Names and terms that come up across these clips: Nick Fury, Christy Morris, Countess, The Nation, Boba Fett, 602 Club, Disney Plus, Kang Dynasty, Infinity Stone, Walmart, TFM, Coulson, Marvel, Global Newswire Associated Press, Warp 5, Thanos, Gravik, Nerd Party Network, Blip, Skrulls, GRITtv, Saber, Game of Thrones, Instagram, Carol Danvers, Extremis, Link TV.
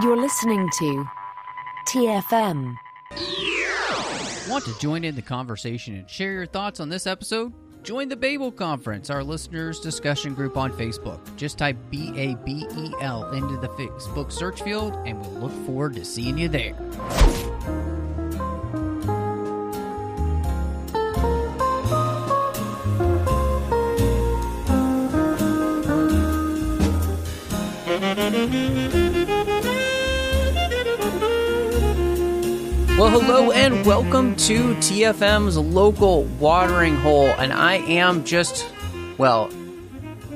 You're listening to TFM. Want to join in the conversation and share your thoughts on this episode? Join the Babel Conference, our listeners' discussion group on Facebook. Just type BABEL into the Facebook search field, and we'll look forward to seeing you there. Well, hello and welcome to TFM's local watering hole, and I am just, well,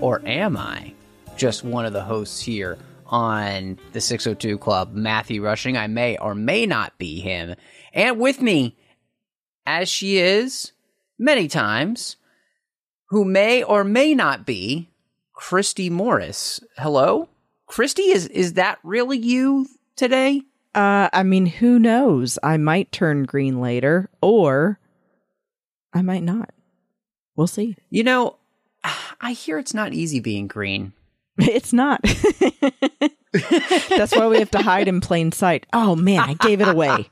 or am I just one of the hosts here on the 602 Club, Matthew Rushing. I may or may not be him, and with me, as she is many times, who may or may not be, Christy Morris. Hello? Christy, is that really you today? I mean, who knows? I might turn green later, or I might not. We'll see. You know, I hear it's not easy being green. It's not. That's why we have to hide in plain sight. Oh, man, I gave it away.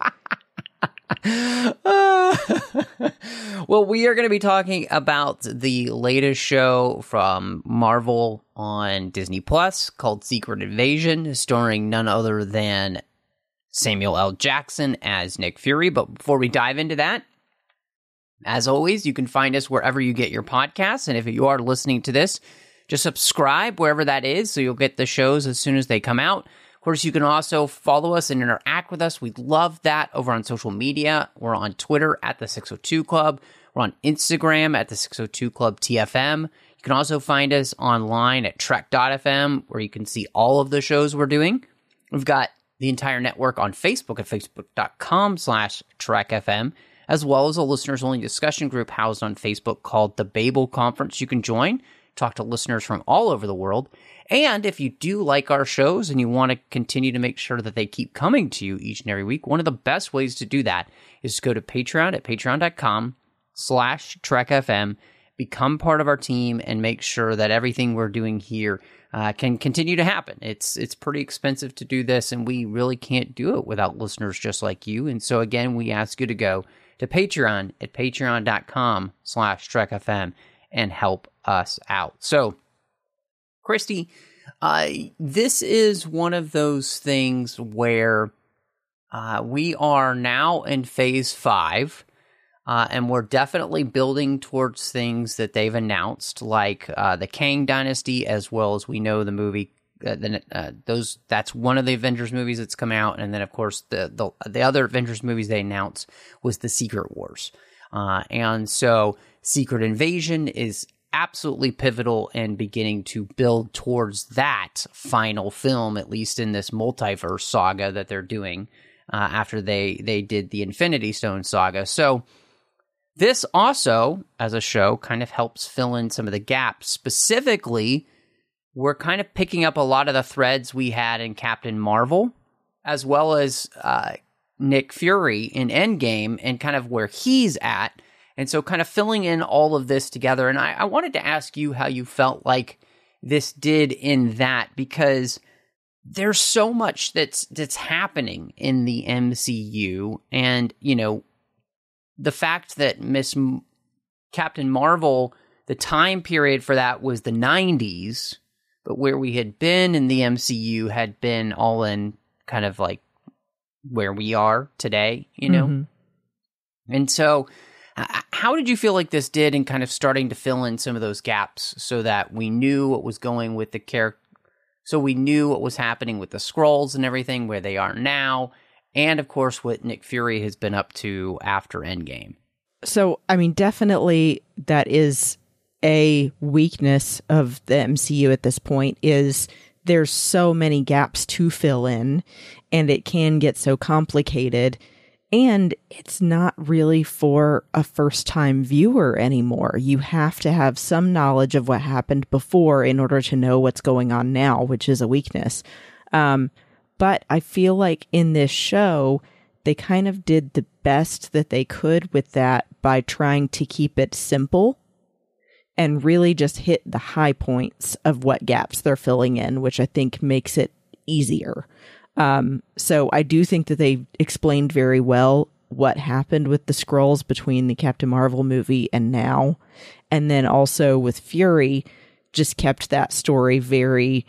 Well, we are going to be talking about the latest show from Marvel on Disney Plus called Secret Invasion, starring none other than Samuel L. Jackson as Nick Fury. But before we dive into that, as always, you can find us wherever you get your podcasts. And if you are listening to this, just subscribe wherever that is so you'll get the shows as soon as they come out. Of course, you can also follow us and interact with us. We love that over on social media. We're on Twitter at the 602 Club. We're on Instagram at the 602 Club TFM. You can also find us online at trek.fm, where you can see all of the shows we're doing. We've got the entire network on Facebook at facebook.com/TrekFM, as well as a listeners-only discussion group housed on Facebook called the Babel Conference. You can join, talk to listeners from all over the world, and if you do like our shows and you want to continue to make sure that they keep coming to you each and every week, one of the best ways to do that is to go to Patreon at patreon.com/TrekFM, become part of our team, and make sure that everything we're doing here can continue to happen. It's pretty expensive to do this, and we really can't do it without listeners just like you. And so, again, we ask you to go to Patreon at patreon.com/TrekFM and help us out. So, Christy, this is one of those things where we are now in Phase 5, and we're definitely building towards things that they've announced, like the Kang Dynasty, as well as we know the movie. That's one of the Avengers movies that's come out, and then of course the other Avengers movies they announced was the Secret Wars, and so Secret Invasion is absolutely pivotal in beginning to build towards that final film, at least in this multiverse saga that they're doing after they did the Infinity Stone saga. So, this also, as a show, kind of helps fill in some of the gaps. Specifically, we're kind of picking up a lot of the threads we had in Captain Marvel, as well as Nick Fury in Endgame, and kind of where he's at. And so kind of filling in all of this together. And I wanted to ask you how you felt like this did in that, because there's so much that's happening in the MCU. And, you know, the fact that Captain Marvel, the time period for that was the 90s, but where we had been in the MCU had been all in kind of like where we are today, you know? Mm-hmm. And so how did you feel like this did in kind of starting to fill in some of those gaps so that we knew what was going with the character? So we knew what was happening with the Skrulls and everything, where they are now. And, of course, what Nick Fury has been up to after Endgame. So, I mean, definitely that is a weakness of the MCU at this point, is there's so many gaps to fill in, and it can get so complicated. And it's not really for a first-time viewer anymore. You have to have some knowledge of what happened before in order to know what's going on now, which is a weakness. But I feel like in this show, they kind of did the best that they could with that by trying to keep it simple and really just hit the high points of what gaps they're filling in, which I think makes it easier. So I do think that they explained very well what happened with the Skrulls between the Captain Marvel movie and now. And then also with Fury, just kept that story very,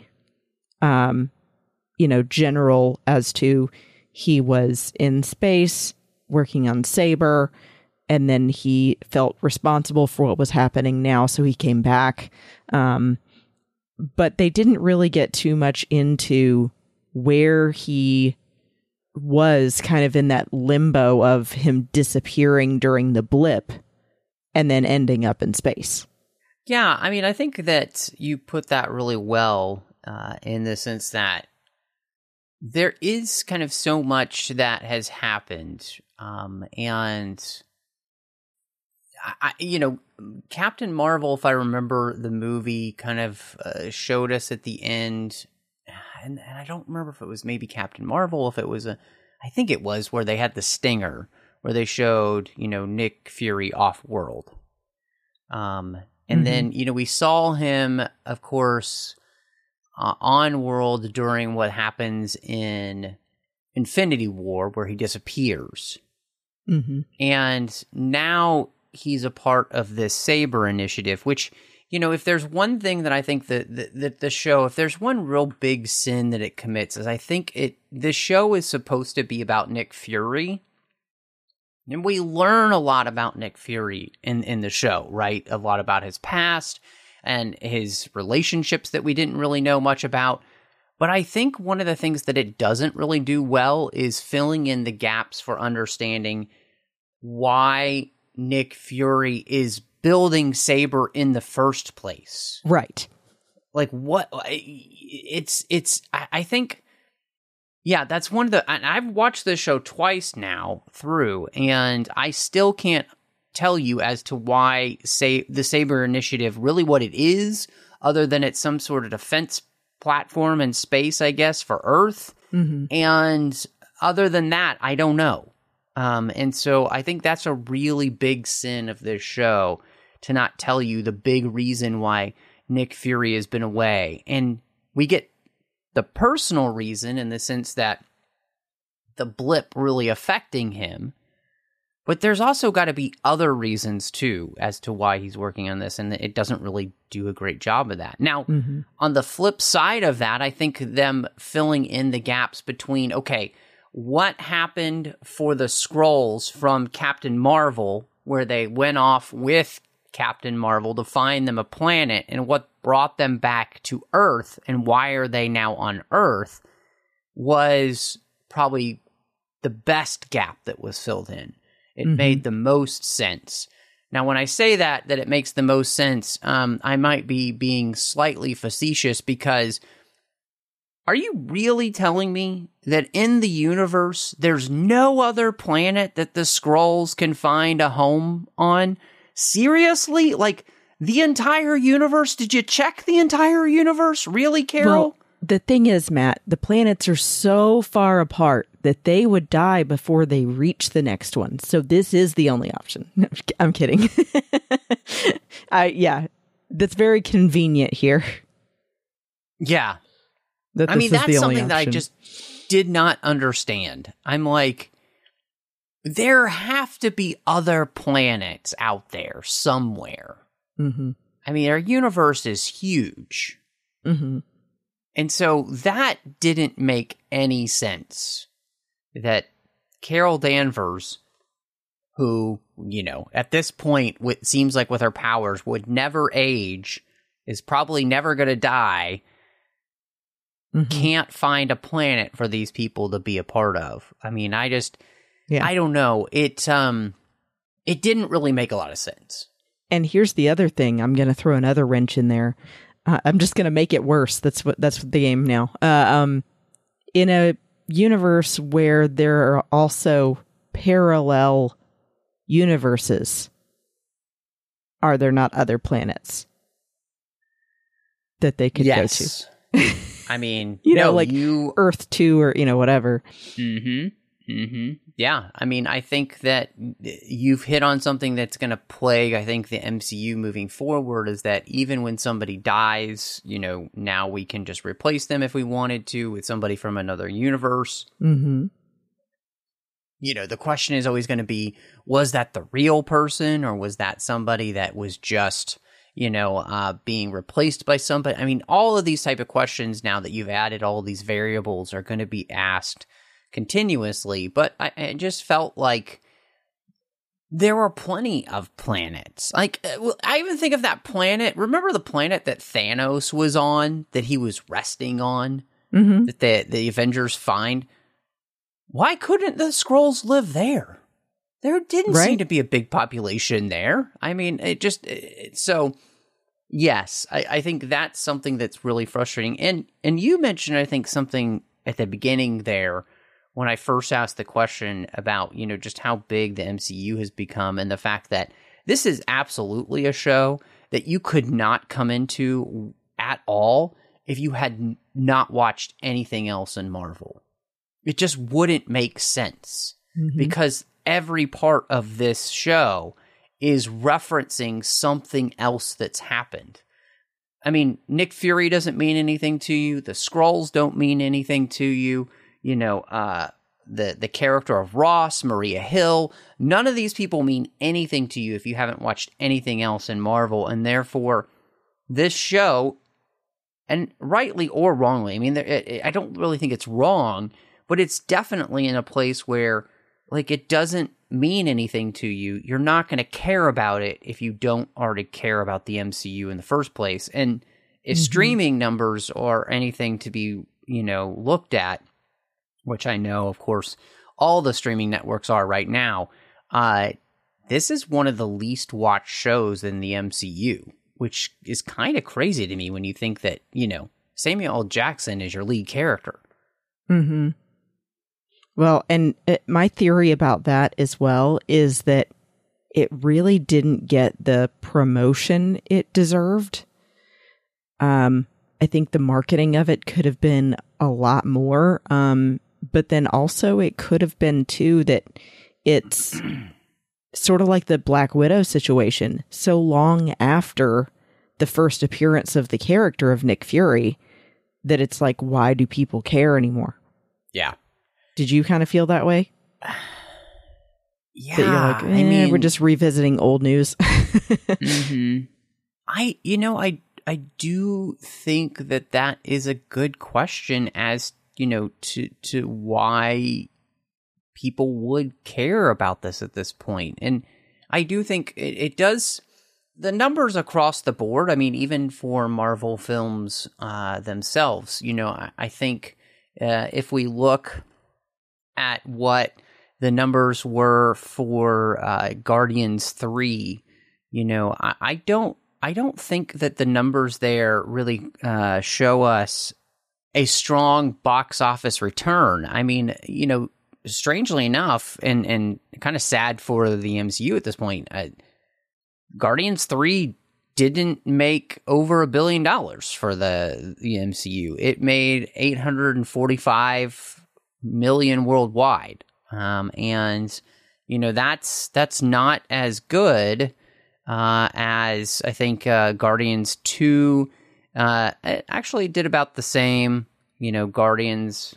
general as to he was in space working on Saber, and then he felt responsible for what was happening now, so he came back. But they didn't really get too much into where he was kind of in that limbo of him disappearing during the blip and then ending up in space. Yeah, I mean, I think that you put that really well in the sense that there is kind of so much that has happened. And, Captain Marvel, if I remember the movie, kind of showed us at the end, and I don't remember if it was maybe Captain Marvel, if it was I think it was where they had the stinger, where they showed, Nick Fury off-world. And then, we saw him, of course, on world during what happens in Infinity War, where he disappears. Mm-hmm. And now he's a part of this Saber initiative, which, if there's one thing that I think that the show, if there's one real big sin that it commits, is I think the show is supposed to be about Nick Fury. And we learn a lot about Nick Fury in the show, right? A lot about his past and his relationships that we didn't really know much about. But I think one of the things that it doesn't really do well is filling in the gaps for understanding why Nick Fury is building Saber in the first place. Right. Like, what? I think, yeah, that's one of the, and I've watched this show twice now through, and I still can't tell you as to why, say, the Saber initiative, really what it is, other than it's some sort of defense platform in space, I guess, for Earth. Mm-hmm. And other than that, I don't know. And so I think that's a really big sin of this show, to not tell you the big reason why Nick Fury has been away. And we get the personal reason in the sense that the blip really affecting him. But there's also got to be other reasons, too, as to why he's working on this, and it doesn't really do a great job of that. Now, on the flip side of that, I think them filling in the gaps between, okay, what happened for the Skrulls from Captain Marvel, where they went off with Captain Marvel to find them a planet, and what brought them back to Earth, and why are they now on Earth, was probably the best gap that was filled in. It made the most sense. Now, when I say that it makes the most sense, I might be being slightly facetious, because are you really telling me that in the universe, there's no other planet that the Skrulls can find a home on? Seriously? Like, the entire universe? Did you check the entire universe? Really, Carol? Well, the thing is, Matt, the planets are so far apart that they would die before they reach the next one. So this is the only option. No, I'm kidding. Yeah, that's very convenient here. Yeah. I mean, that's something that I just did not understand. I'm like, there have to be other planets out there somewhere. Mm-hmm. I mean, our universe is huge. Mm-hmm. And so that didn't make any sense. That Carol Danvers, who, at this point, it seems like with her powers, would never age, is probably never going to die, can't find a planet for these people to be a part of. I mean, I just, I don't know. It didn't really make a lot of sense. And here's the other thing. I'm going to throw another wrench in there. I'm just going to make it worse. That's the game now. In a universe where there are also parallel universes, are there not other planets that they could go to? I mean, like Earth 2 or, whatever. Mm-hmm. Mm-hmm. Yeah, I mean, I think that you've hit on something that's going to plague, I think, the MCU moving forward, is that even when somebody dies, you know, now we can just replace them if we wanted to with somebody from another universe. Mm-hmm. You know, the question is always going to be, was that the real person, or was that somebody that was just, you know, being replaced by somebody? I mean, all of these type of questions, now that you've added all these variables, are going to be asked continuously. But I just felt like there were plenty of planets. Like, I even think of that planet. Remember the planet that Thanos was on, that he was resting on, mm-hmm. that the Avengers find? Why couldn't the Skrulls live there? There didn't seem to be a big population there. I mean, it just... so, yes, I think that's something that's really frustrating. And you mentioned, I think, something at the beginning there, when I first asked the question about, you know, just how big the MCU has become, and the fact that this is absolutely a show that you could not come into at all if you had not watched anything else in Marvel. It just wouldn't make sense, mm-hmm. because every part of this show is referencing something else that's happened. I mean, Nick Fury doesn't mean anything to you. The Skrulls don't mean anything to you. You know, the character of Ross, Maria Hill, none of these people mean anything to you if you haven't watched anything else in Marvel. And therefore, this show, and rightly or wrongly, I mean, I don't really think it's wrong, but it's definitely in a place where, like, it doesn't mean anything to you. You're not going to care about it if you don't already care about the MCU in the first place. And if mm-hmm. streaming numbers are anything to be, you know, looked at, which I know, of course, all the streaming networks are right now, this is one of the least watched shows in the MCU, which is kind of crazy to me when you think that, you know, Samuel L. Jackson is your lead character. Mm-hmm. Well, and my theory about that as well is that it really didn't get the promotion it deserved. I think the marketing of it could have been a lot more. But then also it could have been, too, that it's sort of like the Black Widow situation. So long after the first appearance of the character of Nick Fury that it's like, why do people care anymore? Yeah. Did you kind of feel that way? Yeah. That you're like, I mean, we're just revisiting old news. mm-hmm. I do think that is a good question as, you know, to why people would care about this at this point. And I do think it does, the numbers across the board, I mean, even for Marvel films themselves, you know, I think if we look at what the numbers were for Guardians 3, you know, I don't think that the numbers there really show us a strong box office return. I mean, you know, strangely enough, and kind of sad for the MCU at this point, Guardians 3 didn't make over $1 billion for the MCU. It made 845 million worldwide, and you know that's not as good as I think Guardians 2 actually did about the same. You know, Guardians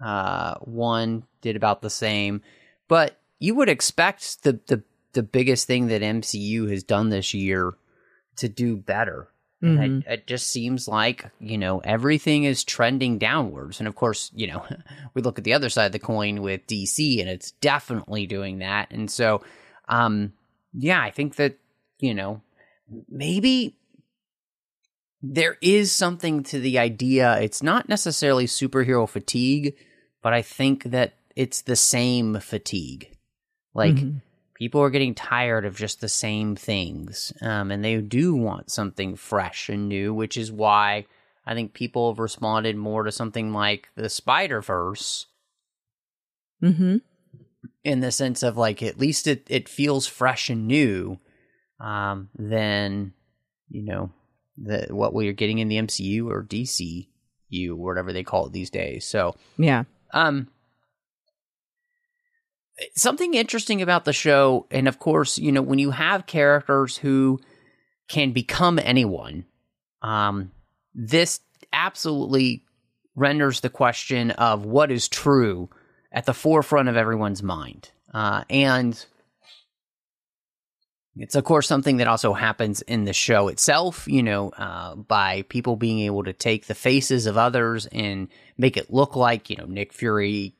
1 did about the same, but you would expect the biggest thing that MCU has done this year to do better. Mm-hmm. And it just seems like, you know, everything is trending downwards. And of course, you know, we look at the other side of the coin with DC, and it's definitely doing that. And so, yeah, I think that, you know, maybe there is something to the idea. It's not necessarily superhero fatigue, but I think that it's the same fatigue. Like, mm-hmm. people are getting tired of just the same things, and they do want something fresh and new, which is why I think people have responded more to something like the Spider-Verse, mm-hmm. in the sense of, like, at least it feels fresh and new than, you know, what we are getting in the MCU or DCU or whatever they call it these days. So, yeah. something interesting about the show, and of course, you know, when you have characters who can become anyone, this absolutely renders the question of what is true at the forefront of everyone's mind. And it's, of course, something that also happens in the show itself, you know, by people being able to take the faces of others and make it look like, you know, Nick Fury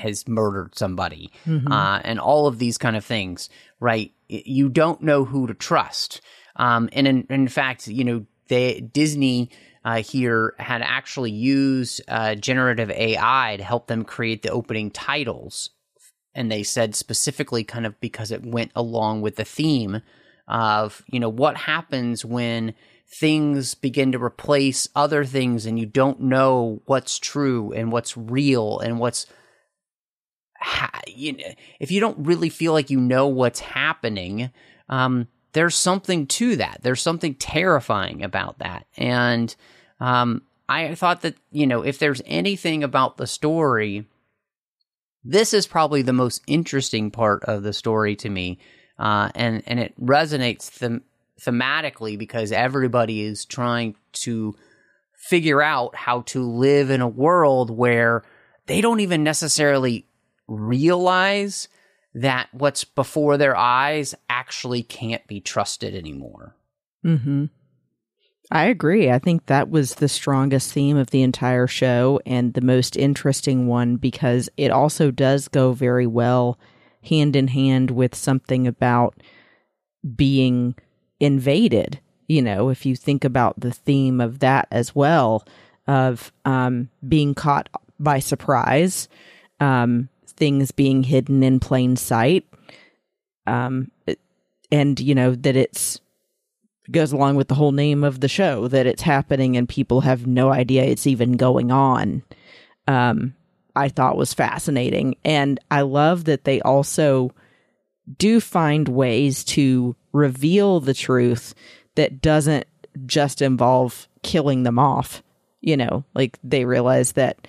has murdered somebody, and all of these kind of things, right? You don't know who to trust. And in fact, you know, Disney here had actually used generative AI to help them create the opening titles. And they said specifically kind of because it went along with the theme of, you know, what happens when things begin to replace other things and you don't know what's true and what's real and what's, you know, if you don't really feel like you know what's happening, there's something to that. There's something terrifying about that. And I thought that, you know, if there's anything about the story, this is probably the most interesting part of the story to me, and it resonates thematically because everybody is trying to figure out how to live in a world where they don't even necessarily realize that what's before their eyes actually can't be trusted anymore. Mm-hmm. I agree. I think that was the strongest theme of the entire show and the most interesting one, because it also does go very well hand in hand with something about being invaded. You know, if you think about the theme of that as well, of being caught by surprise, things being hidden in plain sight, and, you know, that it's goes along with the whole name of the show, that it's happening and people have no idea it's even going on, I thought was fascinating. And I love that they also do find ways to reveal the truth that doesn't just involve killing them off. You know, like they realize that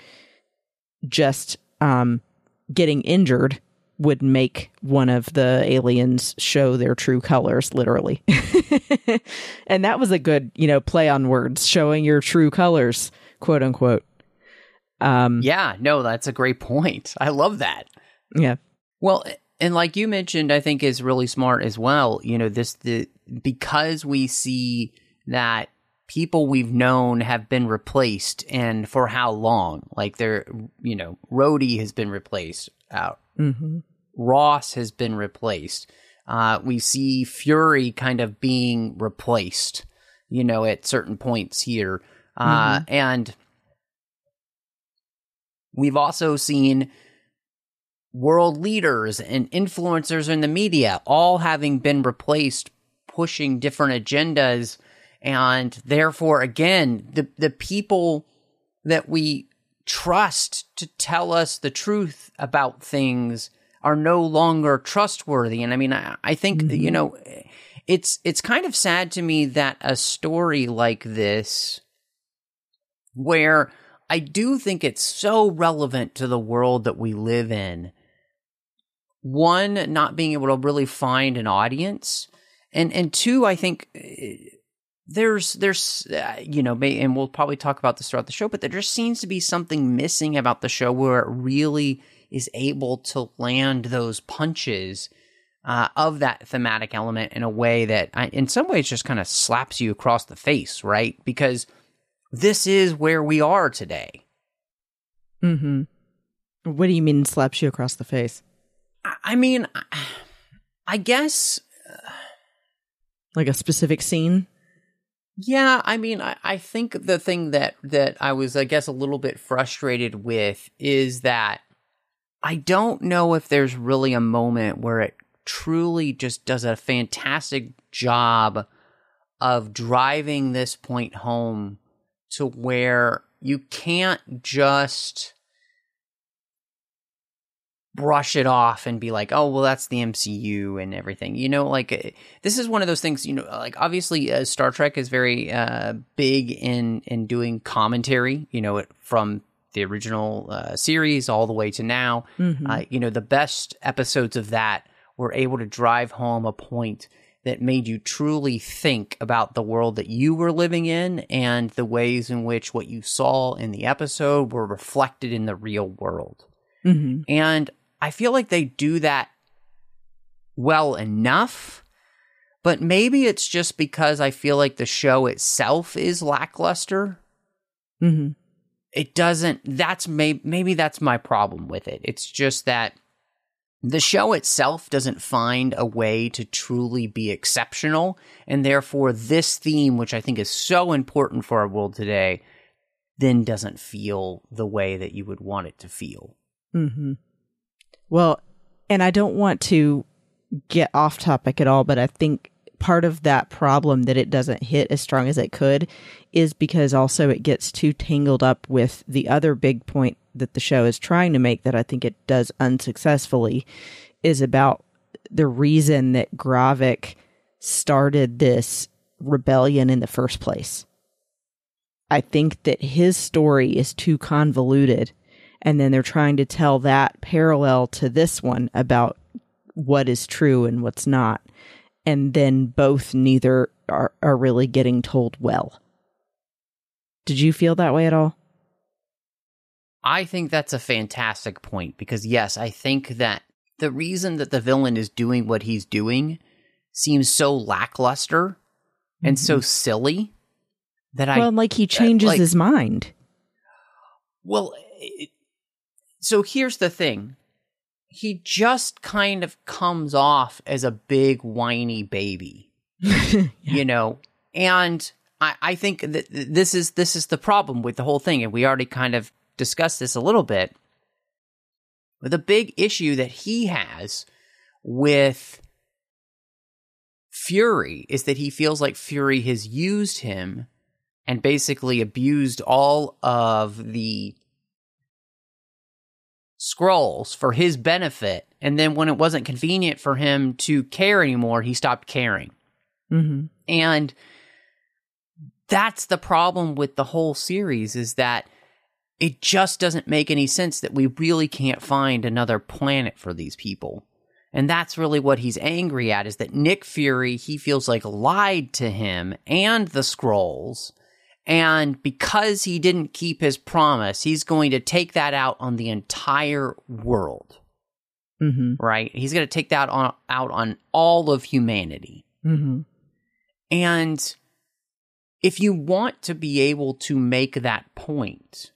just getting injured would make one of the aliens show their true colors, literally. And that was a good, you know, play on words, showing your true colors, quote unquote. Yeah, no, that's a great point. I love that. Yeah. Well, and like you mentioned, I think is really smart as well. You know, because we see that people we've known have been replaced, and for how long? Like they're, you know, Rhodey has been replaced out. Mm-hmm. Ross has been replaced. We see Fury kind of being replaced, you know, at certain points here. And we've also seen world leaders and influencers in the media all having been replaced, pushing different agendas. And therefore, again, the people that we trust to tell us the truth about things are no longer trustworthy. And I mean, I think, you know, it's kind of sad to me that a story like this, where I do think it's so relevant to the world that we live in, one, not being able to really find an audience, and two, I think There's, you know, and we'll probably talk about this throughout the show, but there just seems to be something missing about the show where it really is able to land those punches of that thematic element in a way that, in some ways, just kind of slaps you across the face, right? Because this is where we are today. Mm-hmm. What do you mean slaps you across the face? I mean, I guess... like a specific scene? Yeah, I mean, I think the thing that I was, I guess, a little bit frustrated with is that I don't know if there's really a moment where it truly just does a fantastic job of driving this point home to where you can't just brush it off and be like, oh, well, that's the MCU and everything. You know, like, this is one of those things, you know, like, obviously, Star Trek is very big in doing commentary, you know, from the original series all the way to now. Mm-hmm. The best episodes of that were able to drive home a point that made you truly think about the world that you were living in and the ways in which what you saw in the episode were reflected in the real world. Mm-hmm. And I feel like they do that well enough, but maybe it's just because I feel like the show itself is lackluster. Mm-hmm. It doesn't, maybe that's my problem with it. It's just that the show itself doesn't find a way to truly be exceptional, and therefore this theme, which I think is so important for our world today, then doesn't feel the way that you would want it to feel. Mm-hmm. Well, and I don't want to get off topic at all, but I think part of that problem that it doesn't hit as strong as it could is because also it gets too tangled up with the other big point that the show is trying to make, that I think it does unsuccessfully, is about the reason that Gravik started this rebellion in the first place. I think that his story is too convoluted, and then they're trying to tell that parallel to this one about what is true and what's not. And then both neither are really getting told well. Did you feel that way at all? I think that's a fantastic point, because yes, I think that the reason that the villain is doing what he's doing seems so lackluster and mm-hmm. so silly that he changes his mind. Well, so here's the thing. He just kind of comes off as a big whiny baby, and I think that this is the problem with the whole thing. And we already kind of discussed this a little bit. But the big issue that he has with Fury is that he feels like Fury has used him and basically abused all of the Skrulls for his benefit, and then when it wasn't convenient for him to care anymore, he stopped caring. Mm-hmm. And that's the problem with the whole series, is that it just doesn't make any sense that we really can't find another planet for these people. And that's really what he's angry at, is that Nick Fury, he feels like, lied to him and the Skrulls. And because he didn't keep his promise, he's going to take that out on the entire world, mm-hmm. right? He's going to take that out on all of humanity. Mm-hmm. And if you want to be able to make that point,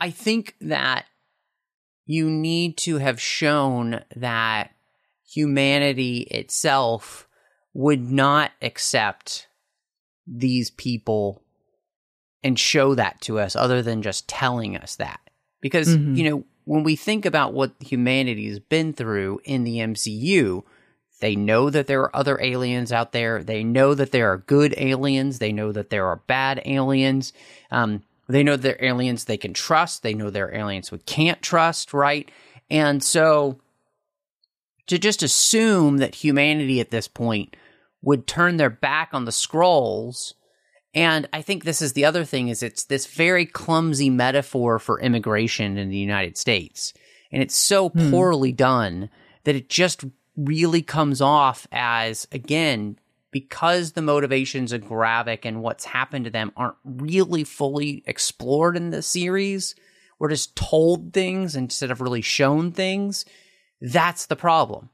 I think that you need to have shown that humanity itself would not accept these people and show that to us, other than just telling us that. Because, mm-hmm. When we think about what humanity has been through in the MCU, they know that there are other aliens out there. They know that there are good aliens. They know that there are bad aliens. They know there are aliens they can trust. They know there are aliens we can't trust, right? And so to just assume that humanity at this point would turn their back on the Skrulls. And I think this is the other thing, is it's this very clumsy metaphor for immigration in the United States. And it's so poorly done that it just really comes off as, again, because the motivations of Gravik and what's happened to them aren't really fully explored in the series, we're just told things instead of really shown things. That's the problem.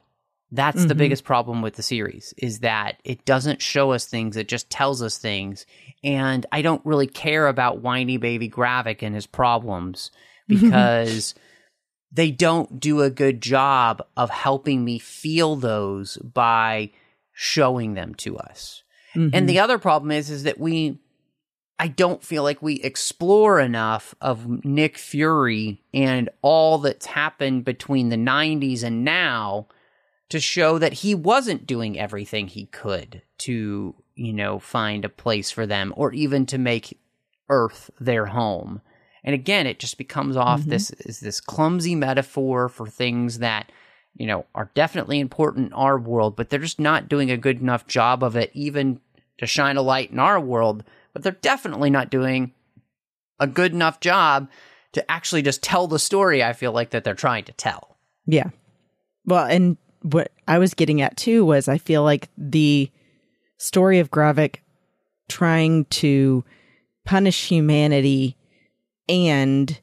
That's mm-hmm. the biggest problem with the series, is that it doesn't show us things. It just tells us things. And I don't really care about whiny baby Gravik and his problems, because they don't do a good job of helping me feel those by showing them to us. Mm-hmm. And the other problem is that I don't feel like we explore enough of Nick Fury and all that's happened between the 90s and now to show that he wasn't doing everything he could to, find a place for them, or even to make Earth their home. And again, it just becomes off mm-hmm. this clumsy metaphor for things that, are definitely important in our world, but they're just not doing a good enough job of it, even to shine a light in our world. But they're definitely not doing a good enough job to actually just tell the story I feel like that they're trying to tell. Yeah. Well, and what I was getting at too was I feel like the story of Gravik trying to punish humanity and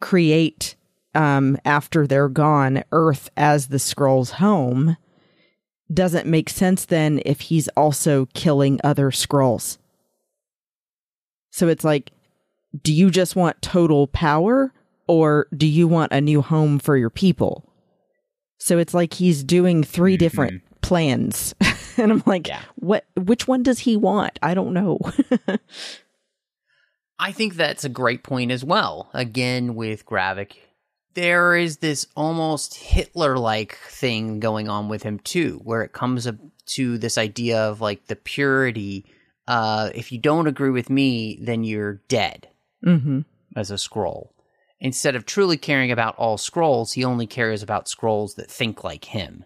create, after they're gone, Earth as the Skrulls' home doesn't make sense then if he's also killing other Skrulls. So it's like, do you just want total power or do you want a new home for your people? So it's like he's doing three different plans. And I'm like, what? Which one does he want? I don't know. I think that's a great point as well. Again, with Gravik, there is this almost Hitler-like thing going on with him too, where it comes up to this idea of like the purity. If you don't agree with me, then you're dead as a Skrull. Instead of truly caring about all Skrulls, he only cares about Skrulls that think like him.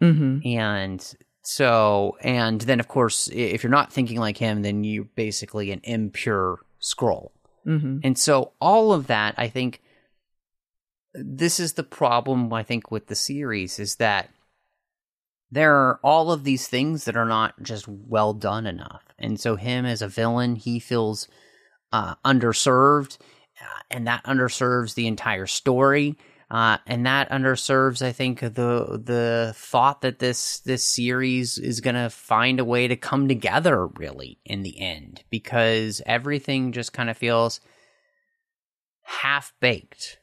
And so, and then of course, if you're not thinking like him, then you're basically an impure Skrull. And so all of that, I think this is the problem, I think, with the series is that there are all of these things that are not just well done enough. And so him as a villain, he feels underserved, and that underserves the entire story. And that underserves, I think, the thought that this series is going to find a way to come together, really, in the end. Because everything just kind of feels half-baked.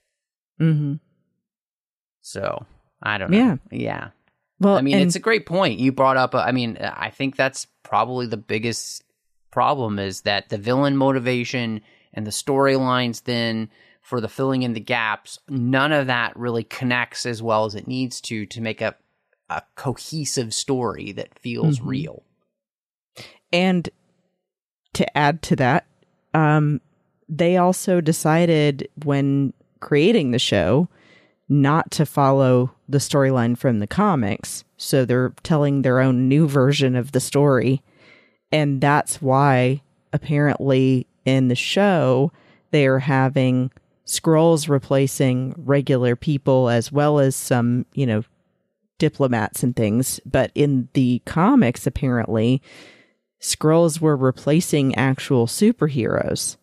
So, I don't know. Yeah. Well, I mean, it's a great point you brought up. I mean, I think that's probably the biggest problem is that the villain motivation and the storylines then for the filling in the gaps, none of that really connects as well as it needs to make up a cohesive story that feels real. And to add to that, they also decided when creating the show not to follow the storyline from the comics. So they're telling their own new version of the story. And that's why apparently in the show, they are having Skrulls replacing regular people as well as some, you know, diplomats and things. But in the comics, apparently, Skrulls were replacing actual superheroes.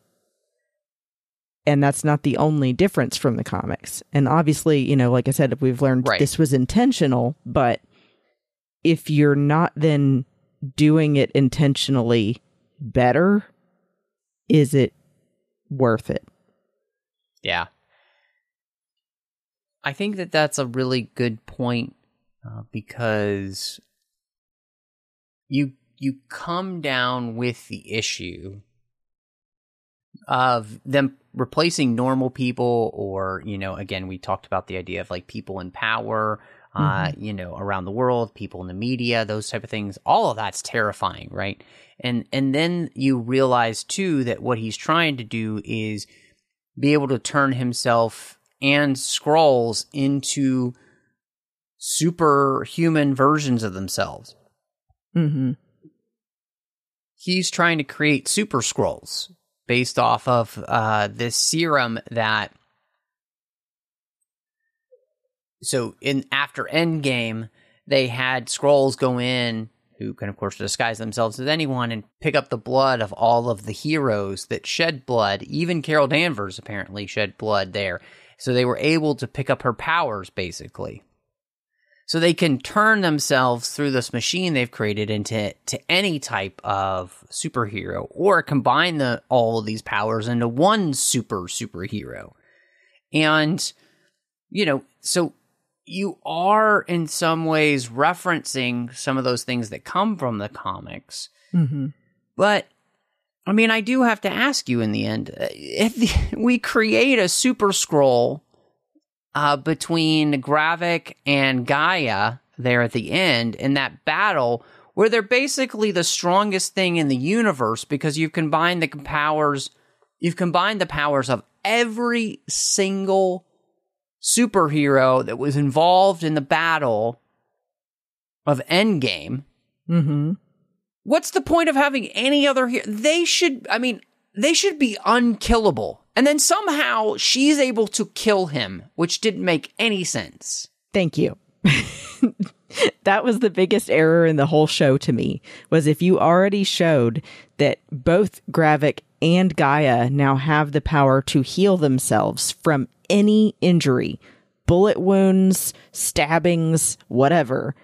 And that's not the only difference from the comics. And obviously, you know, like I said, we've learned this was intentional. But if you're not then doing it intentionally better, is it worth it? Yeah. I think that that's a really good point because you come down with the issue of them replacing normal people or, you know, again, we talked about the idea of like people in power, you know, around the world, people in the media, those type of things. All of that's terrifying, right? And then you realize, too, that what he's trying to do is be able to turn himself and Skrulls into superhuman versions of themselves. He's trying to create super Skrulls based off of this serum that... So after Endgame, they had Skrulls go in who can, of course, disguise themselves as anyone and pick up the blood of all of the heroes that shed blood. Even Carol Danvers apparently shed blood there. So they were able to pick up her powers, basically. So they can turn themselves through this machine they've created into any type of superhero or combine all of these powers into one superhero. And, you know, so... You are, in some ways, referencing some of those things that come from the comics. But, I mean, I do have to ask you in the end, if we create a super Skrull between Gravik and G'iah there at the end in that battle, where they're basically the strongest thing in the universe because you've combined the powers of every single superhero that was involved in the battle of Endgame. What's the point of having any other hero? They should be unkillable And then somehow she's able to kill him, which didn't make any sense. Thank you. That was the biggest error in the whole show to me, was if you already showed that both Gravik and G'iah now have the power to heal themselves from any injury, bullet wounds, stabbings, whatever,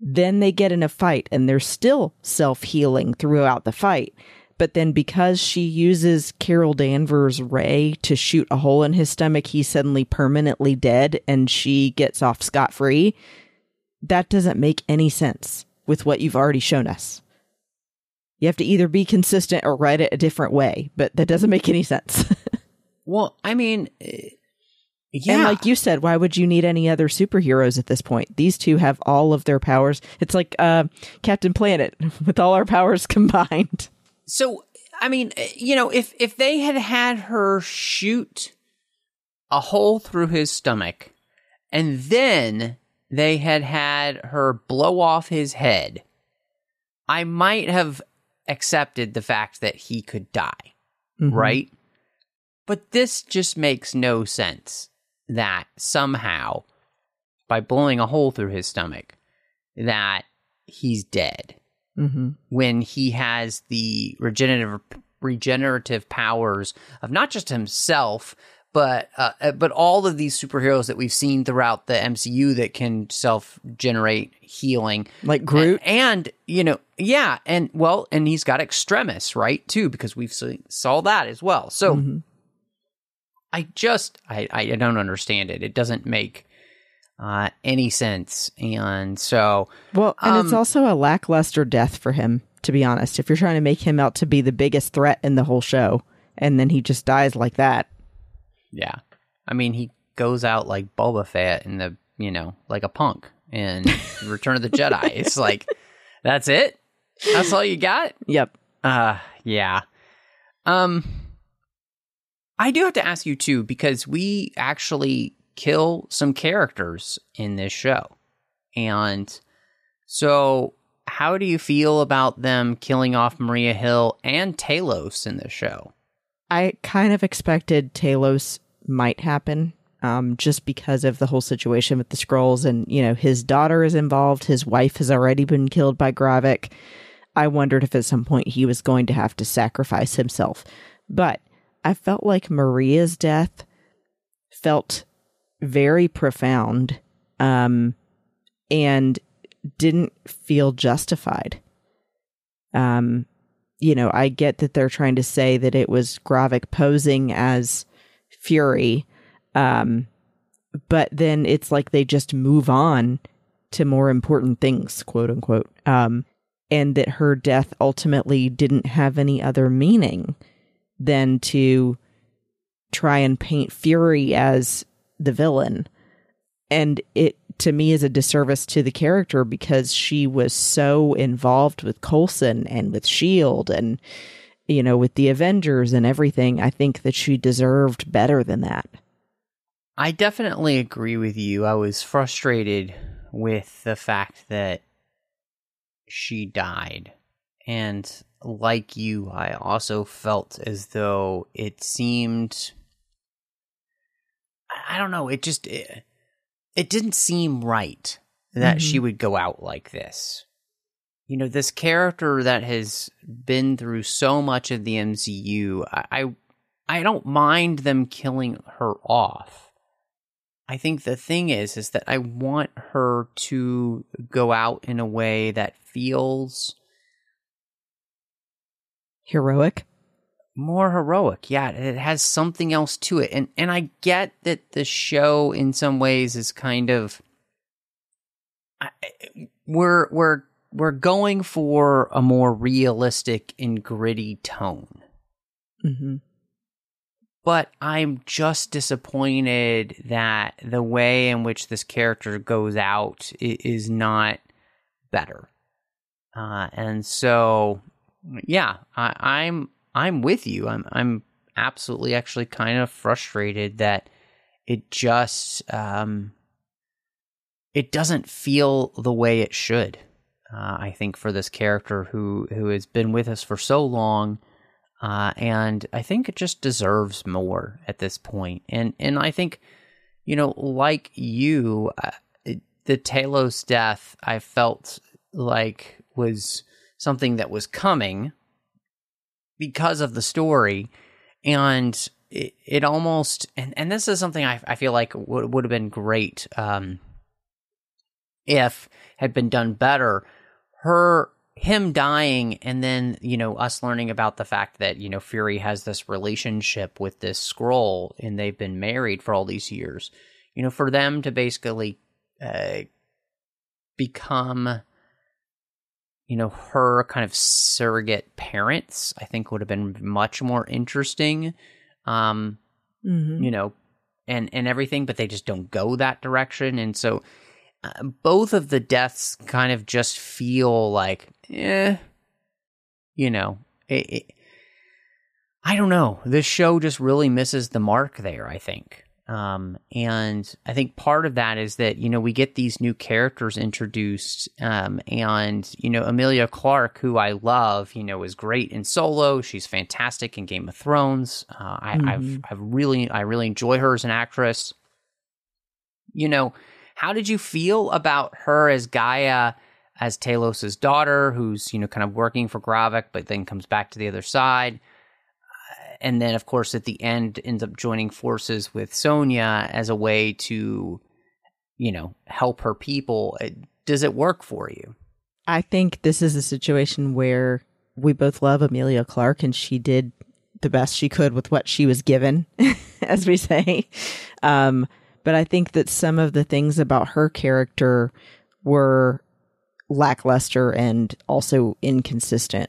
then they get in a fight and they're still self-healing throughout the fight. But then because she uses Carol Danvers' ray to shoot a hole in his stomach, he's suddenly permanently dead and she gets off scot-free. That doesn't make any sense with what you've already shown us. You have to either be consistent or write it a different way, but that doesn't make any sense. Well, I mean, yeah. And like you said, why would you need any other superheroes at this point? These two have all of their powers. It's like Captain Planet with all our powers combined. So, I mean, you know, if they had had her shoot a hole through his stomach and then they had had her blow off his head, I might have accepted the fact that he could die, mm-hmm. right? But this just makes no sense that somehow by blowing a hole through his stomach that he's dead. Mm-hmm. When he has the regenerative powers of not just himself, but all of these superheroes that we've seen throughout the MCU that can self-generate healing, like Groot, and you know, yeah, and well, and he's got Extremis, right, too, because we've saw that as well. So mm-hmm. I don't understand it. It doesn't make any sense. And so, well, and it's also a lackluster death for him, to be honest, if you're trying to make him out to be the biggest threat in the whole show and then he just dies like that. Yeah, I mean, he goes out like Boba Fett in the, you know, like a punk in Return of the Jedi. It's like, that's it, that's all you got. Yep. Yeah. I do have to ask you too, because we actually kill some characters in this show. And so how do you feel about them killing off Maria Hill and Talos in this show? I kind of expected Talos might happen just because of the whole situation with the Skrulls and, you know, his daughter is involved. His wife has already been killed by Gravik. I wondered if at some point he was going to have to sacrifice himself. But I felt like Maria's death felt very profound and didn't feel justified. You know, I get that they're trying to say that it was Gravik posing as Fury, but then it's like they just move on to more important things, quote unquote, and that her death ultimately didn't have any other meaning than to try and paint Fury as the villain. And it, to me, is a disservice to the character because she was so involved with Coulson and with S.H.I.E.L.D. and, you know, with the Avengers and everything. I think that she deserved better than that. I definitely agree with you. I was frustrated with the fact that she died. And like you, I also felt as though it seemed, I don't know, it didn't seem right that mm-hmm. she would go out like this. You know, this character that has been through so much of the MCU, I don't mind them killing her off. I think the thing is that I want her to go out in a way that feels heroic. More heroic, yeah. It has something else to it. And I get that the show in some ways is kind of, we're going for a more realistic and gritty tone. Mm-hmm. But I'm just disappointed that the way in which this character goes out is not better. And so, yeah, I'm with you. I'm absolutely actually kind of frustrated that it just it doesn't feel the way it should. I think for this character who has been with us for so long, And I think it just deserves more at this point. And I think, you know, like you, the Talos death, I felt like was something that was coming because of the story. And it almost, and this is something I feel like would have been great if had been done better. Him dying, and then, you know, us learning about the fact that, you know, Fury has this relationship with this Skrull, and they've been married for all these years. You know, for them to basically become, you know, her kind of surrogate parents, I think would have been much more interesting, you know, and everything, but they just don't go that direction. And so both of the deaths kind of just feel like, you know, I don't know. This show just really misses the mark there, I think. And I think part of that is that, you know, we get these new characters introduced, and, you know, Emilia Clarke, who I love, you know, is great in Solo. She's fantastic in Game of Thrones. I really enjoy her as an actress. You know, how did you feel about her as G'iah, as Talos's daughter, who's, you know, kind of working for Gravik, but then comes back to the other side? And then, of course, at the end, ends up joining forces with Sonia as a way to, you know, help her people. Does it work for you? I think this is a situation where we both love Emilia Clarke, and she did the best she could with what she was given, as we say. But I think that some of the things about her character were lackluster and also inconsistent.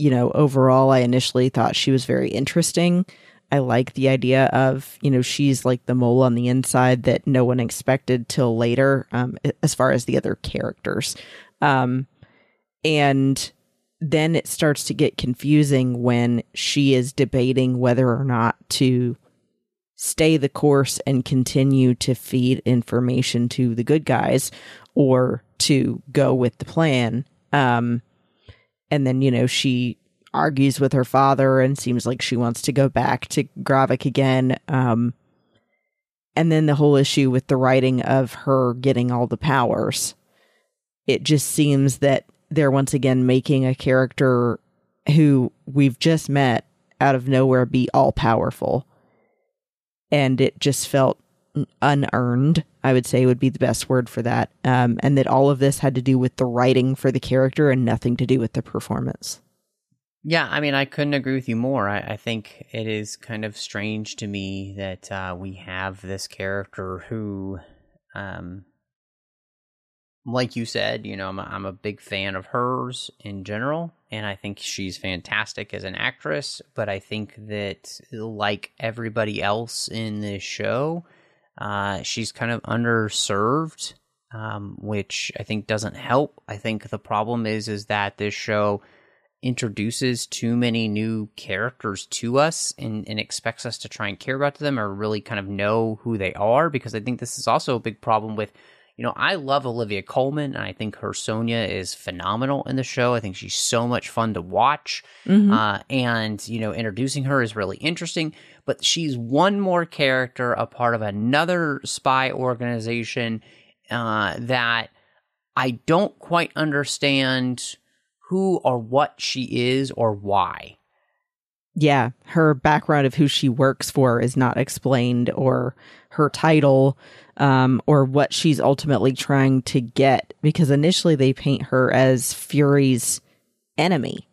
You know, overall, I initially thought she was very interesting. I like the idea of, you know, she's like the mole on the inside that no one expected till later, as far as the other characters. And then it starts to get confusing when she is debating whether or not to stay the course and continue to feed information to the good guys or to go with the plan. And then, you know, she argues with her father and seems like she wants to go back to Gravik again. And then the whole issue with the writing of her getting all the powers. It just seems that they're once again making a character who we've just met out of nowhere be all powerful. And it just felt unearned, I would say would be the best word for that. And that all of this had to do with the writing for the character and nothing to do with the performance. Yeah, I mean, I couldn't agree with you more. I think it is kind of strange to me that we have this character who, like you said, you know, I'm a big fan of hers in general, and I think she's fantastic as an actress. But I think that, like everybody else in this show, she's kind of underserved, which I think doesn't help. I think the problem is that this show introduces too many new characters to us and expects us to try and care about them or really kind of know who they are, because I think this is also a big problem with, you know, I love Olivia Colman, and I think her Sonia is phenomenal in the show. I think she's so much fun to watch. And, you know, introducing her is really interesting. But she's one more character, a part of another spy organization that I don't quite understand who or what she is or why. Yeah, her background of who she works for is not explained, or her title, or what she's ultimately trying to get, because initially they paint her as Fury's enemy.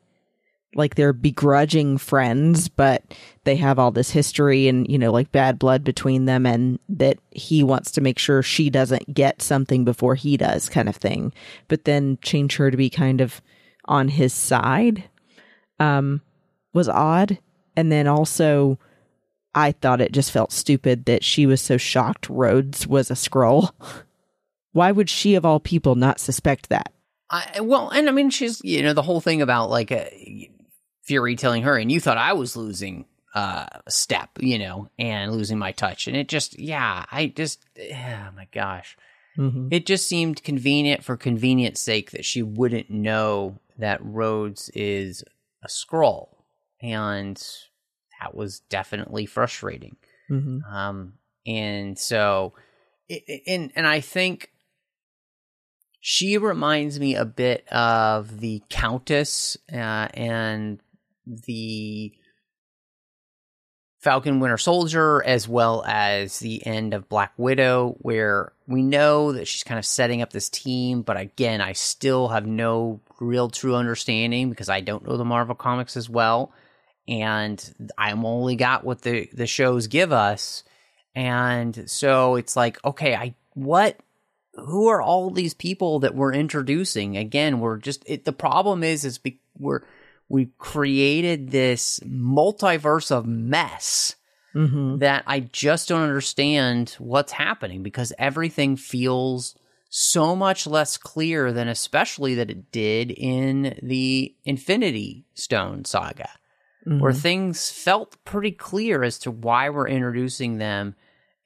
Like they're begrudging friends, but they have all this history and, you know, like bad blood between them, and that he wants to make sure she doesn't get something before he does, kind of thing. But then change her to be kind of on his side. Was odd. And then also, I thought it just felt stupid that she was so shocked Rhodes was a Skrull. Why would she, of all people, not suspect that? I mean, she's, you know, the whole thing about like Fury telling her, and you thought I was losing a step, you know, and losing my touch. And it just, oh my gosh. It just seemed convenient for convenience sake that she wouldn't know that Rhodes is a Skrull, and that was definitely frustrating. Mm-hmm. And so, and I think she reminds me a bit of the Countess and the Falcon Winter Soldier, as well as the end of Black Widow, where we know that she's kind of setting up this team, but again, I still have no real true understanding because I don't know the Marvel comics as well, and I'm only got what the shows give us. And so it's like, okay, who are all these people that we're introducing? Again, the problem is we created this multiverse of mess mm-hmm. that I just don't understand what's happening, because everything feels so much less clear than especially that it did in the Infinity Stone saga, mm-hmm. where things felt pretty clear as to why we're introducing them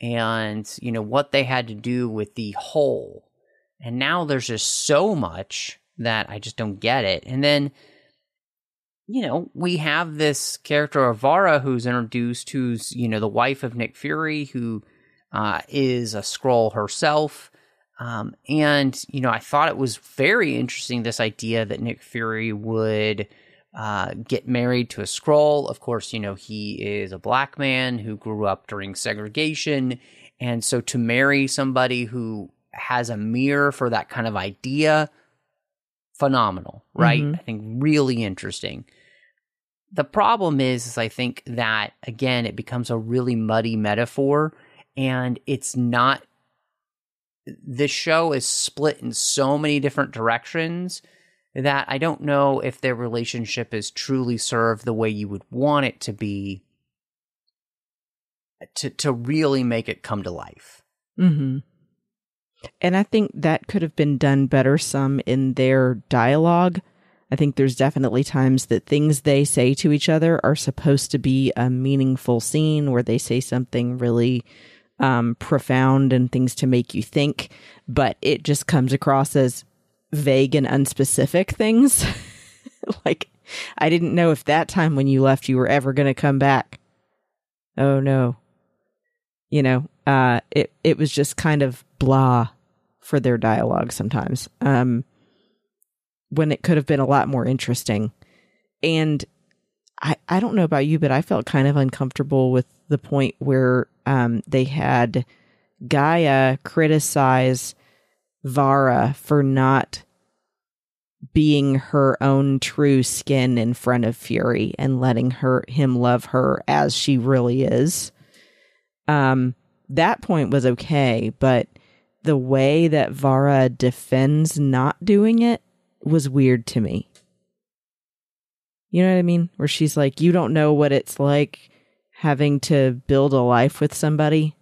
and, you know, what they had to do with the whole. And now there's just so much that I just don't get it. And then, you know, we have this character Avara who's introduced, who's, you know, the wife of Nick Fury, who is a Skrull herself. And, you know, I thought it was very interesting, this idea that Nick Fury would get married to a Skrull. Of course, you know, he is a black man who grew up during segregation. And so to marry somebody who has a mirror for that kind of idea, phenomenal, right? Mm-hmm. I think really interesting. The problem is I think that, again, it becomes a really muddy metaphor, and it's not, this show is split in so many different directions that I don't know if their relationship is truly served the way you would want it to be to really make it come to life. Mm-hmm. And I think that could have been done better some in their dialogue. I think there's definitely times that things they say to each other are supposed to be a meaningful scene where they say something really profound and things to make you think, but it just comes across as vague and unspecific things. Like, I didn't know if that time when you left, you were ever going to come back. Oh no. You know, it was just kind of blah for their dialogue sometimes, when it could have been a lot more interesting. And I don't know about you, but I felt kind of uncomfortable with the point where they had G'iah criticize Vara for not being her own true skin in front of Fury and letting him love her as she really is. That point was okay, but the way that Vara defends not doing it was weird to me. You know what I mean? Where she's like, you don't know what it's like having to build a life with somebody.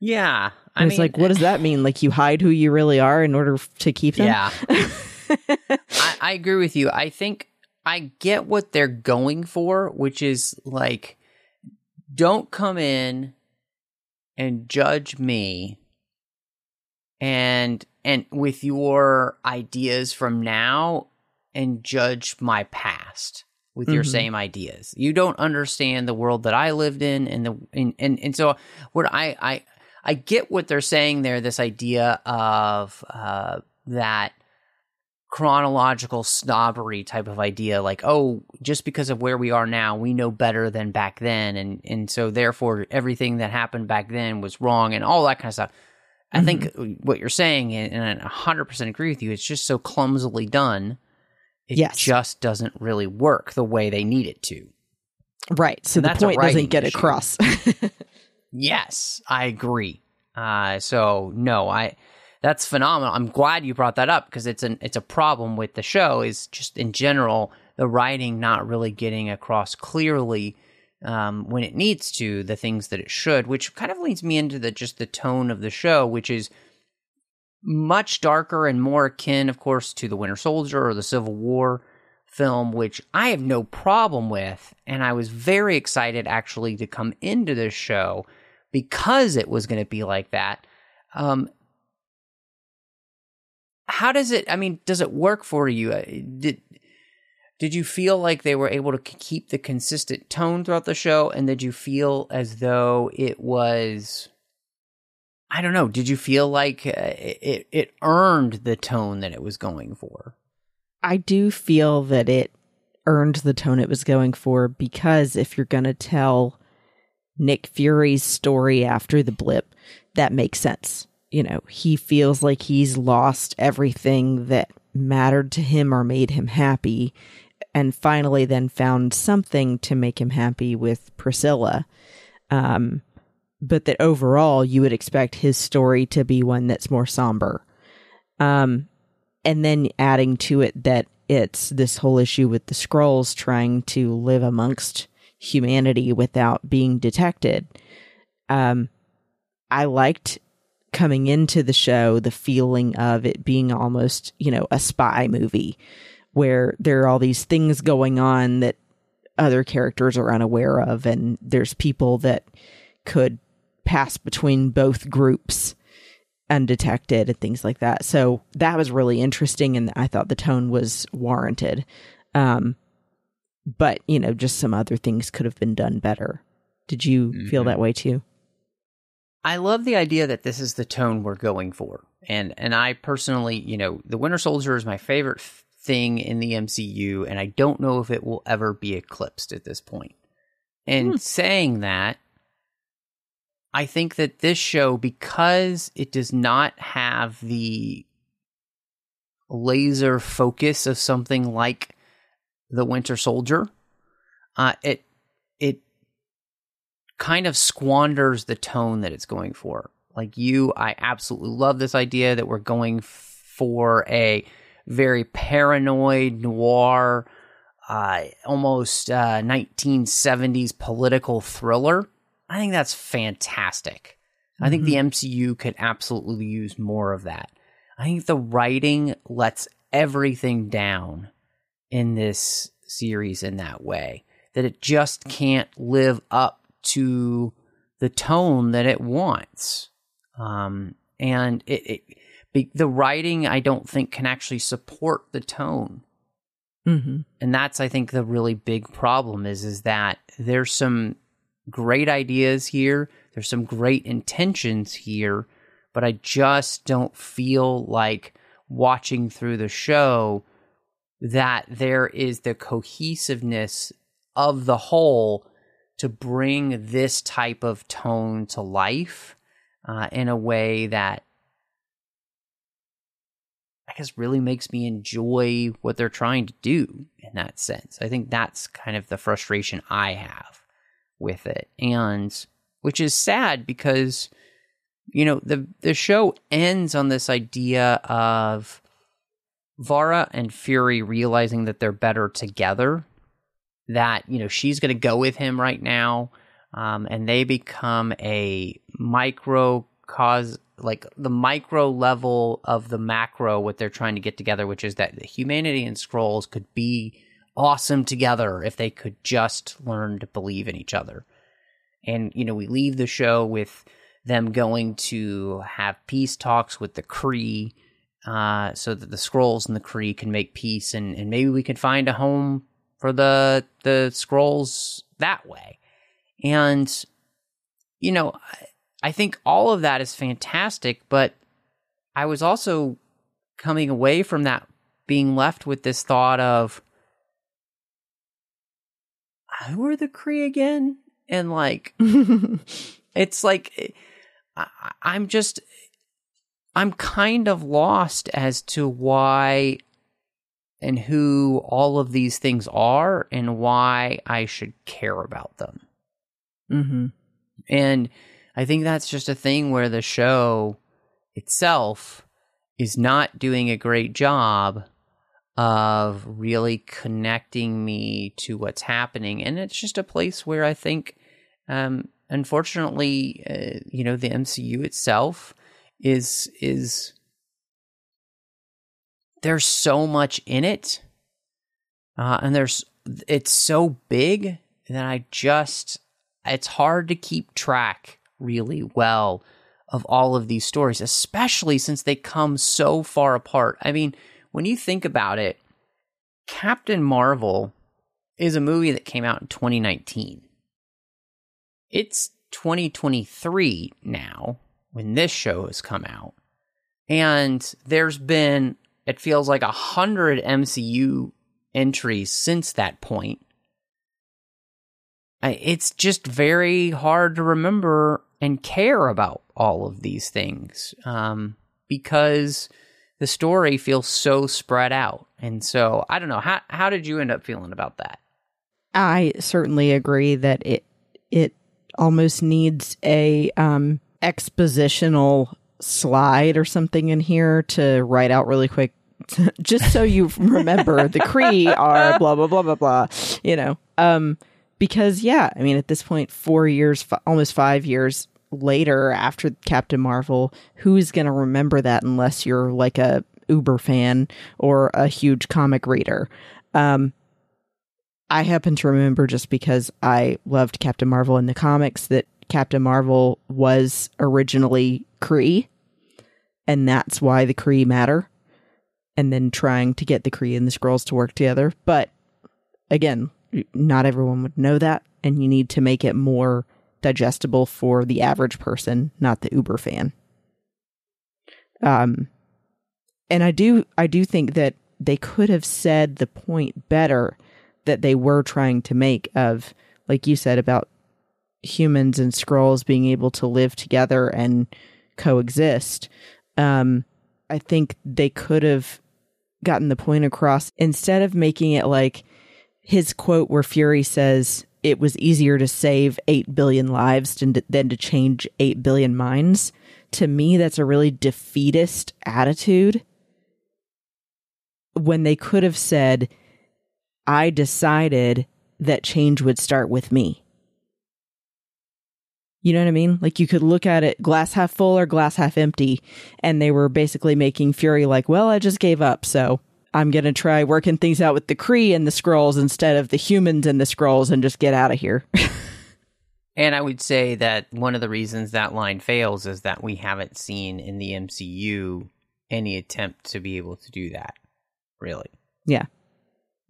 Yeah. I mean, it's like, what does that mean? Like, you hide who you really are in order to keep them? Yeah. I agree with you. I think I get what they're going for, which is like, don't come in and judge me and with your ideas from now and judge my past with mm-hmm. your same ideas. You don't understand the world that I lived in and so what I get what they're saying there, this idea of that chronological snobbery type of idea, like, oh, just because of where we are now, we know better than back then, and so therefore everything that happened back then was wrong and all that kind of stuff. Mm-hmm. I think what you're saying, and I 100% agree with you, it's just so clumsily done. It yes. just doesn't really work the way they need it to. Right, so the point doesn't get issue. Across. Yes, I agree. So no, that's phenomenal. I'm glad you brought that up, because it's a problem with the show, is just in general, the writing not really getting across clearly when it needs to, the things that it should, which kind of leads me into the tone of the show, which is much darker and more akin, of course, to the Winter Soldier or the Civil War film, which I have no problem with. And I was very excited, actually, to come into this show because it was going to be like that. How does it work for you? Did Did you feel like they were able to keep the consistent tone throughout the show? And did you feel as though it was, I don't know, did you feel like it earned the tone that it was going for? I do feel that it earned the tone it was going for, because if you're going to tell Nick Fury's story after the blip, that makes sense. You know, he feels like he's lost everything that mattered to him or made him happy, and finally then found something to make him happy with Priscilla. But that overall, you would expect his story to be one that's more somber. And then adding to it that it's this whole issue with the Skrulls trying to live amongst humanity without being detected. I liked coming into the show the feeling of it being almost, you know, a spy movie where there are all these things going on that other characters are unaware of, and there's people that could pass between both groups undetected and things like that. So that was really interesting, and I thought the tone was warranted. But, you know, just some other things could have been done better. Did you feel that way too? I love the idea that this is the tone we're going for. And I personally, you know, the Winter Soldier is my favorite thing in the MCU, and I don't know if it will ever be eclipsed at this point. And saying that, I think that this show, because it does not have the laser focus of something like the Winter Soldier, it kind of squanders the tone that it's going for. Like you, I absolutely love this idea that we're going for a very paranoid, noir, almost 1970s political thriller. I think that's fantastic. I think the MCU could absolutely use more of that. I think the writing lets everything down in this series in that way, that it just can't live up to the tone that it wants. And the writing, I don't think, can actually support the tone. And that's, I think, the really big problem is that there's some great ideas here. There's some great intentions here, but I just don't feel like watching through the show that there is the cohesiveness of the whole to bring this type of tone to life in a way that I guess really makes me enjoy what they're trying to do in that sense. I think that's kind of the frustration I have with it, and which is sad because, you know, the show ends on this idea of Vara and Fury realizing that they're better together, that, you know, she's going to go with him right now, and they become a the micro level of the macro, what they're trying to get together, which is that humanity and Skrulls could be awesome together if they could just learn to believe in each other. And, you know, we leave the show with them going to have peace talks with the Kree, so that the Skrulls and the Kree can make peace, and maybe we can find a home for the Skrulls that way. And, you know, I think all of that is fantastic, but I was also coming away from that being left with this thought of, who are the Kree again? And, like, it's like, I'm kind of lost as to why and who all of these things are and why I should care about them. And I think that's just a thing where the show itself is not doing a great job of really connecting me to what's happening. And it's just a place where I think, unfortunately, you know, the MCU itself is there's so much in it, and it's so big that it's hard to keep track really well of all of these stories, especially since they come so far apart. I mean, when you think about it, Captain Marvel is a movie that came out in 2019. It's 2023 now when this show has come out. And there's been, it feels like 100 MCU entries since that point. It's just very hard to remember and care about all of these things because the story feels so spread out. And so, I don't know, how did you end up feeling about that? I certainly agree that it almost needs a expositional slide or something in here to write out really quick, just so you remember the Kree are blah, blah, blah, blah, blah, you know. Because, yeah, I mean, at this point, 4 years, almost 5 years later after Captain Marvel, who is going to remember that unless you're like a Uber fan or a huge comic reader? I happen to remember, just because I loved Captain Marvel in the comics, that Captain Marvel was originally Kree, and that's why the Kree matter, and then trying to get the Kree and the Skrulls to work together. But again, not everyone would know that, and you need to make it more digestible for the average person, not the Uber fan. And I do think that they could have said the point better that they were trying to make of, like you said, about humans and Skrulls being able to live together and coexist. I think they could have gotten the point across instead of making it like his quote where Fury says, "It was easier to save 8 billion lives than to change 8 billion minds." To me, that's a really defeatist attitude. When they could have said, "I decided that change would start with me." You know what I mean? Like, you could look at it glass half full or glass half empty. And they were basically making Fury like, well, I just gave up, so I'm going to try working things out with the Kree and the Skrulls instead of the humans and the Skrulls and just get out of here. And I would say that one of the reasons that line fails is that we haven't seen in the MCU any attempt to be able to do that, really. Yeah.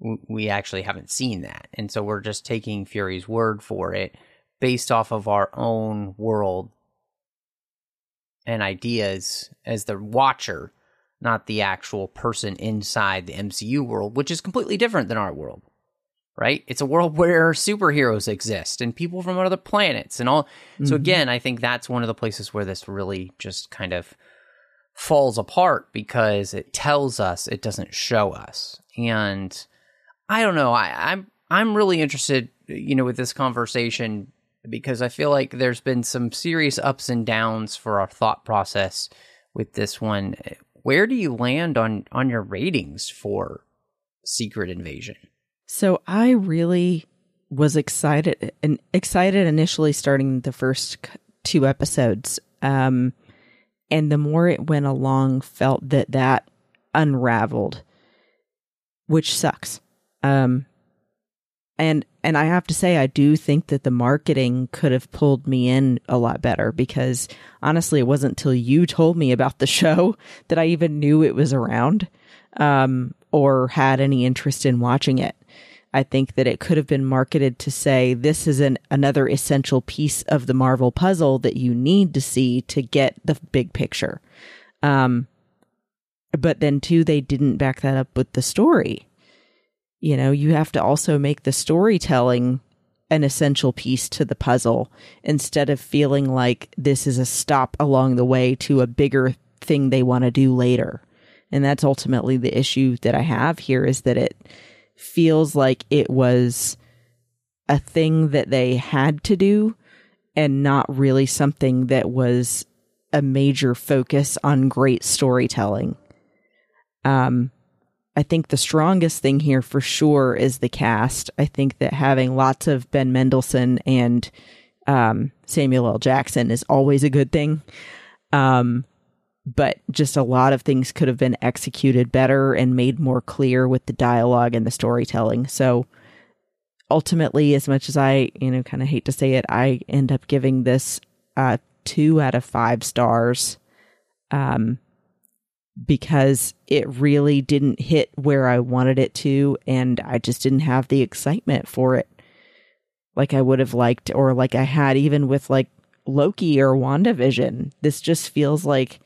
We actually haven't seen that. And so we're just taking Fury's word for it based off of our own world and ideas as the watcher, not the actual person inside the MCU world, which is completely different than our world, right? It's a world where superheroes exist and people from other planets and all. Mm-hmm. So again, I think that's one of the places where this really just kind of falls apart, because it tells us, it doesn't show us. And I don't know. I'm really interested, you know, with this conversation, because I feel like there's been some serious ups and downs for our thought process with this one. Where do you land on your ratings for Secret Invasion? So I really was excited initially starting the first two episodes. And the more it went along, felt that unraveled, which sucks. And I have to say, I do think that the marketing could have pulled me in a lot better, because honestly, it wasn't till you told me about the show that I even knew it was around or had any interest in watching it. I think that it could have been marketed to say, this is another essential piece of the Marvel puzzle that you need to see to get the big picture. But then too, they didn't back that up with the story. You know, you have to also make the storytelling an essential piece to the puzzle, instead of feeling like this is a stop along the way to a bigger thing they want to do later. And that's ultimately the issue that I have here, is that it feels like it was a thing that they had to do and not really something that was a major focus on great storytelling. I think the strongest thing here for sure is the cast. I think that having lots of Ben Mendelsohn and Samuel L. Jackson is always a good thing. But just a lot of things could have been executed better and made more clear with the dialogue and the storytelling. So ultimately, as much as I, you know, kind of hate to say it, I end up giving this 2 out of 5 stars. because it really didn't hit where I wanted it to, and I just didn't have the excitement for it like I would have liked, or like I had even with like Loki or WandaVision. This just feels like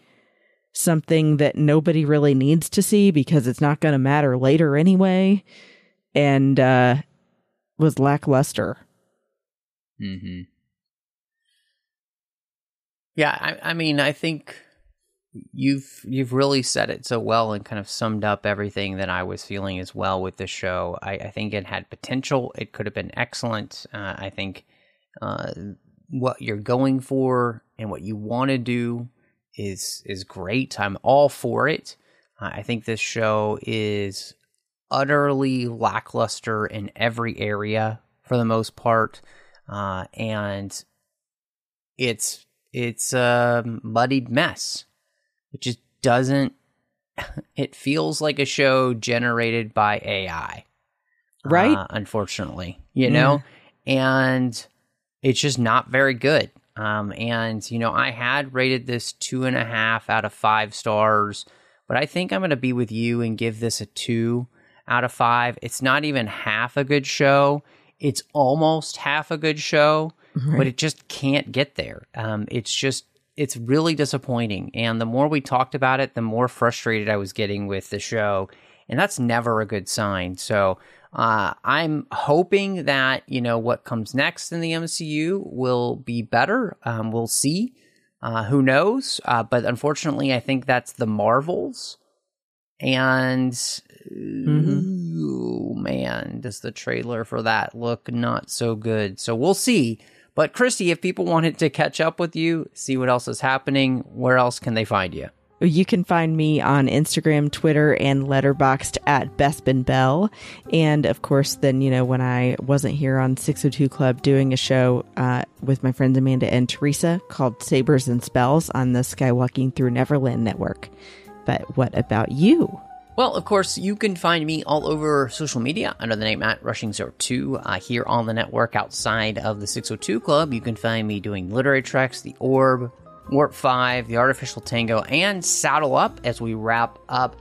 something that nobody really needs to see because it's not going to matter later anyway, and was lackluster. Mm-hmm. Yeah, I mean, I think you've really said it so well and kind of summed up everything that I was feeling as well with the show. I think it had potential. It could have been excellent. I think what you're going for and what you want to do is great. I'm all for it. I think this show is utterly lackluster in every area for the most part, and it's a muddied mess. It just doesn't. It feels like a show generated by AI, right? Unfortunately, you know, and it's just not very good. And you know, I had rated this 2.5 out of 5 stars, but I think I'm going to be with you and give this a 2 out of 5. It's not even half a good show. It's almost half a good show, but it just can't get there. It's really disappointing. And the more we talked about it, the more frustrated I was getting with the show. And that's never a good sign. So I'm hoping that, you know, what comes next in the MCU will be better. We'll see. Who knows? But unfortunately, I think that's the Marvels. And oh, man, does the trailer for that look not so good. So we'll see. But Christy, if people wanted to catch up with you, see what else is happening, where else can they find you? You can find me on Instagram, Twitter, and Letterboxd at Bespin Bell. And of course, then, you know, when I wasn't here on 602 Club doing a show with my friends Amanda and Teresa called Sabers and Spells on the Skywalking Through Neverland network. But what about you? Well, of course, you can find me all over social media under the name @Rushing02 here on the network outside of the 602 Club. You can find me doing Literary Treks, The Orb, Warp 5, The Artificial Tango, and Saddle Up as we wrap up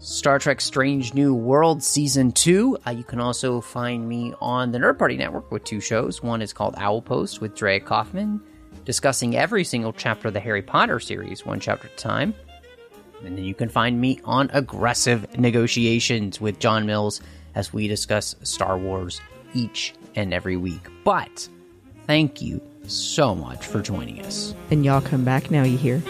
Star Trek Strange New World Season 2. You can also find me on the Nerd Party Network with 2 shows. One is called Owl Post with Drea Kaufman, discussing every single chapter of the Harry Potter series, 1 chapter at a time. And then you can find me on Aggressive Negotiations with John Mills as we discuss Star Wars each and every week. But thank you so much for joining us. And y'all come back now, you hear?